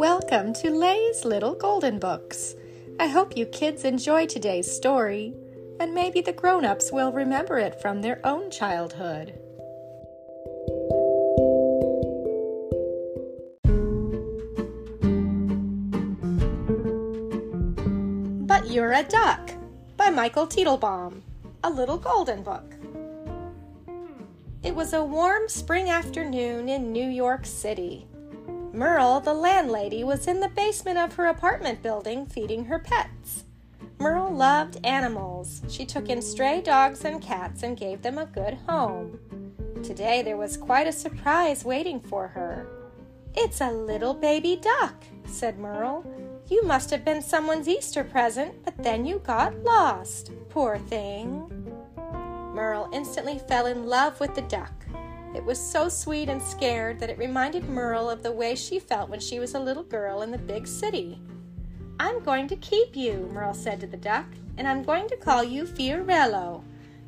Welcome to Lay's Little Golden Books. I hope you kids enjoy today's story, and maybe the grown-ups will remember it from their own childhood. But You're a Duck by Michael Teitelbaum, a little golden book. It was a warm spring afternoon in New York City. Merle, the landlady, was in the basement of her apartment building feeding her pets. Merle loved animals. She took in stray dogs and cats and gave them a good home. Today there was quite a surprise waiting for her. "It's a little baby duck," said Merle. "You must have been someone's Easter present, but then you got lost. Poor thing." Merle instantly fell in love with the duck. It was so sweet and scared that it reminded Merle of the way she felt when she was a little girl in the big city. "I'm going to keep you," Merle said to the duck, "and I'm going to call you Fiorello."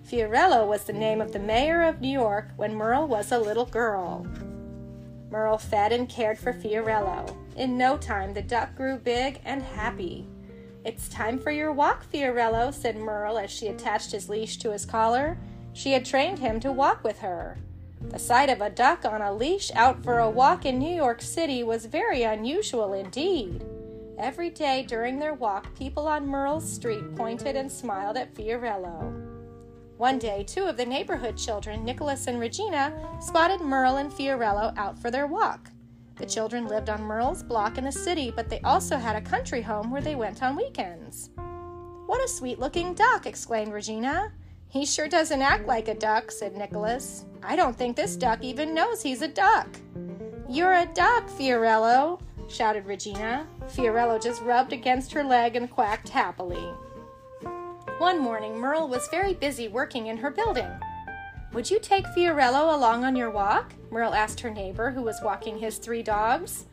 Fiorello was the name of the mayor of New York when Merle was a little girl. Merle fed and cared for Fiorello. In no time, the duck grew big and happy. "It's time for your walk, Fiorello," said Merle as she attached his leash to his collar. She had trained him to walk with her. The sight of a duck on a leash out for a walk in New York City was very unusual indeed. Every day during their walk, people on Merle's street pointed and smiled at Fiorello. One day, two of the neighborhood children, Nicholas and Regina, spotted Merle and Fiorello out for their walk. The children lived on Merle's block in the city, but they also had a country home where they went on weekends. "What a sweet-looking duck!" exclaimed Regina. "He sure doesn't act like a duck," said Nicholas. "I don't think this duck even knows he's a duck." "You're a duck, Fiorello!" shouted Regina. Fiorello just rubbed against her leg and quacked happily. One morning, Merle was very busy working in her building. "Would you take Fiorello along on your walk?" Merle asked her neighbor, who was walking his three dogs.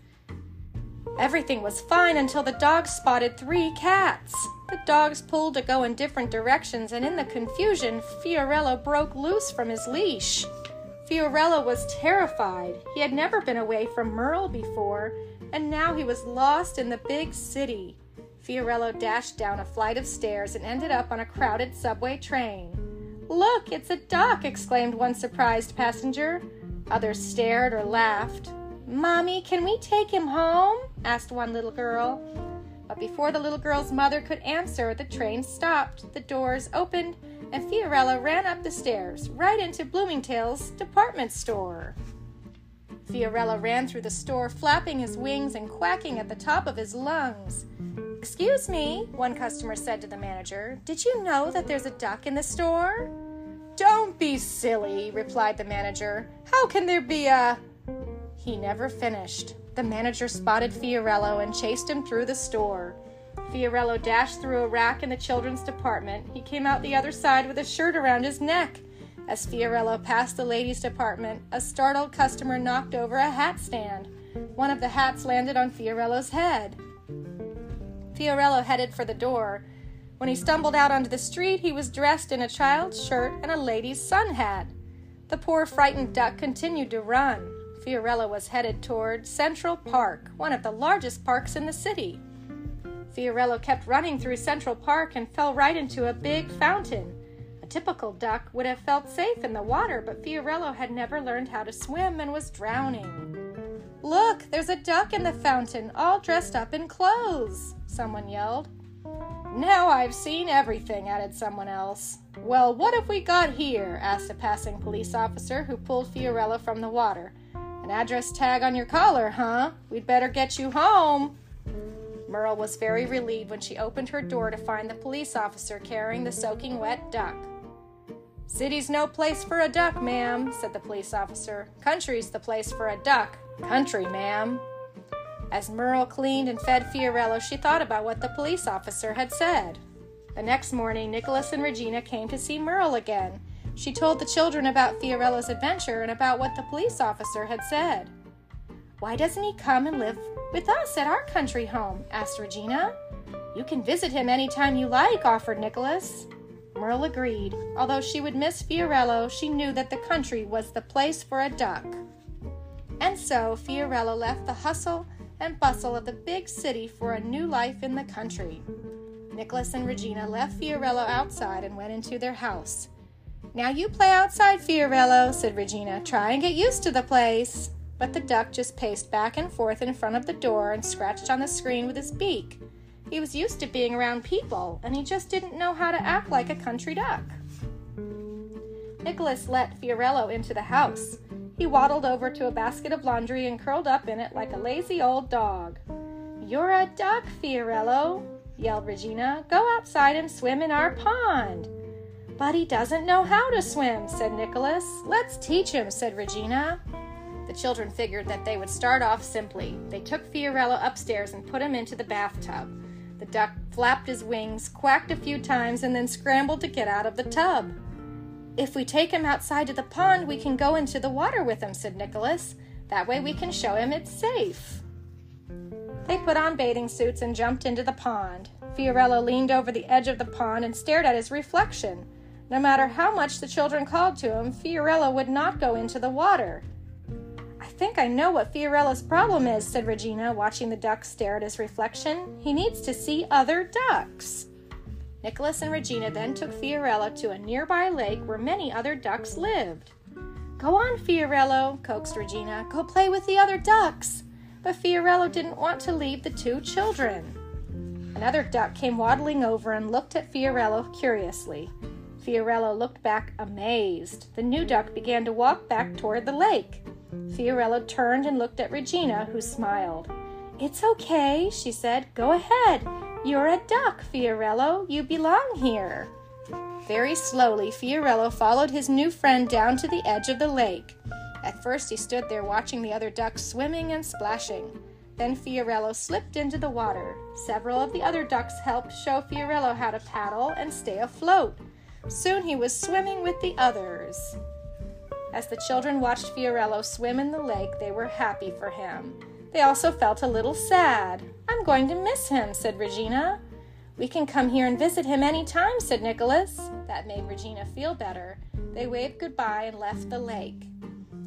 Everything was fine until the dogs spotted three cats. The dogs pulled to go in different directions, and in the confusion, Fiorello broke loose from his leash. Fiorello was terrified. He had never been away from Merle before, and now he was lost in the big city. Fiorello dashed down a flight of stairs and ended up on a crowded subway train. "Look, it's a duck!" exclaimed one surprised passenger. Others stared or laughed. "Mommy, can we take him home?" asked one little girl. But before the little girl's mother could answer, the train stopped, the doors opened, and Fiorello ran up the stairs, right into Bloomingdale's department store. Fiorello ran through the store, flapping his wings and quacking at the top of his lungs. "Excuse me," one customer said to the manager, "did you know that there's a duck in the store?" "Don't be silly," replied the manager. "How can there be a—" He never finished. The manager spotted Fiorello and chased him through the store. Fiorello dashed through a rack in the children's department. He came out the other side with a shirt around his neck. As Fiorello passed the ladies' department, a startled customer knocked over a hat stand. One of the hats landed on Fiorello's head. Fiorello headed for the door. When he stumbled out onto the street, he was dressed in a child's shirt and a lady's sun hat. The poor frightened duck continued to run. Fiorello was headed toward Central Park, one of the largest parks in the city. Fiorello kept running through Central Park and fell right into a big fountain. A typical duck would have felt safe in the water, but Fiorello had never learned how to swim and was drowning. "Look, there's a duck in the fountain, all dressed up in clothes," someone yelled. "Now I've seen everything," added someone else. "Well, what have we got here?" asked a passing police officer who pulled Fiorello from the water. "An address tag on your collar, huh? We'd better get you home." Merle was very relieved when she opened her door to find the police officer carrying the soaking wet duck. "City's no place for a duck, ma'am," said the police officer. "Country's the place for a duck. Country, ma'am." As Merle cleaned and fed Fiorello, she thought about what the police officer had said. The next morning, Nicholas and Regina came to see Merle again. She told the children about Fiorello's adventure and about what the police officer had said. "Why doesn't he come and live with us at our country home?" asked Regina. "You can visit him anytime you like," offered Nicholas. Merle agreed. Although she would miss Fiorello, she knew that the country was the place for a duck. And so Fiorello left the hustle and bustle of the big city for a new life in the country. Nicholas and Regina left Fiorello outside and went into their house. "Now you play outside, Fiorello," said Regina. "Try and get used to the place." But the duck just paced back and forth in front of the door and scratched on the screen with his beak. He was used to being around people, and he just didn't know how to act like a country duck. Nicholas let Fiorello into the house. He waddled over to a basket of laundry and curled up in it like a lazy old dog. "You're a duck, Fiorello," yelled Regina. "Go outside and swim in our pond." "But he doesn't know how to swim," said Nicholas. "Let's teach him," said Regina. The children figured that they would start off simply. They took Fiorello upstairs and put him into the bathtub. The duck flapped his wings, quacked a few times, and then scrambled to get out of the tub. "If we take him outside to the pond, we can go into the water with him," said Nicholas. "That way we can show him it's safe." They put on bathing suits and jumped into the pond. Fiorello leaned over the edge of the pond and stared at his reflection. No matter how much the children called to him, Fiorello would not go into the water. "I think I know what Fiorello's problem is," said Regina, watching the duck stare at his reflection. "He needs to see other ducks." Nicholas and Regina then took Fiorello to a nearby lake where many other ducks lived. "Go on, Fiorello," coaxed Regina. "Go play with the other ducks." But Fiorello didn't want to leave the two children. Another duck came waddling over and looked at Fiorello curiously. Fiorello looked back amazed. The new duck began to walk back toward the lake. Fiorello turned and looked at Regina, who smiled. "It's okay," she said. "Go ahead. You're a duck, Fiorello. You belong here." Very slowly, Fiorello followed his new friend down to the edge of the lake. At first, he stood there watching the other ducks swimming and splashing. Then Fiorello slipped into the water. Several of the other ducks helped show Fiorello how to paddle and stay afloat. Soon he was swimming with the others. As the children watched Fiorello swim in the lake, they were happy for him. They also felt a little sad. "I'm going to miss him," said Regina. "We can come here and visit him any time," said Nicholas. That made Regina feel better. They waved goodbye and left the lake.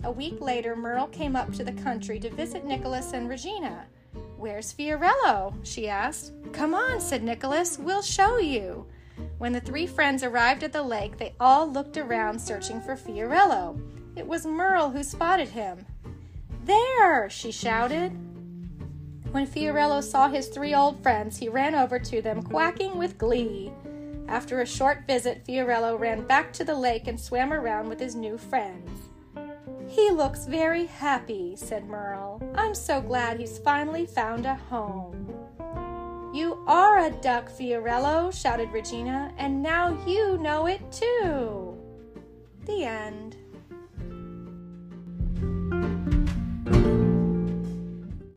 A week later, Merle came up to the country to visit Nicholas and Regina. "Where's Fiorello?" she asked. "Come on," said Nicholas. "We'll show you." When the three friends arrived at the lake, they all looked around searching for Fiorello. It was Merle who spotted him. "There!" she shouted. When Fiorello saw his three old friends, he ran over to them, quacking with glee. After a short visit, Fiorello ran back to the lake and swam around with his new friends. "He looks very happy," said Merle. "I'm so glad he's finally found a home." "You are a duck, Fiorello," shouted Regina, "and now you know it too." The end.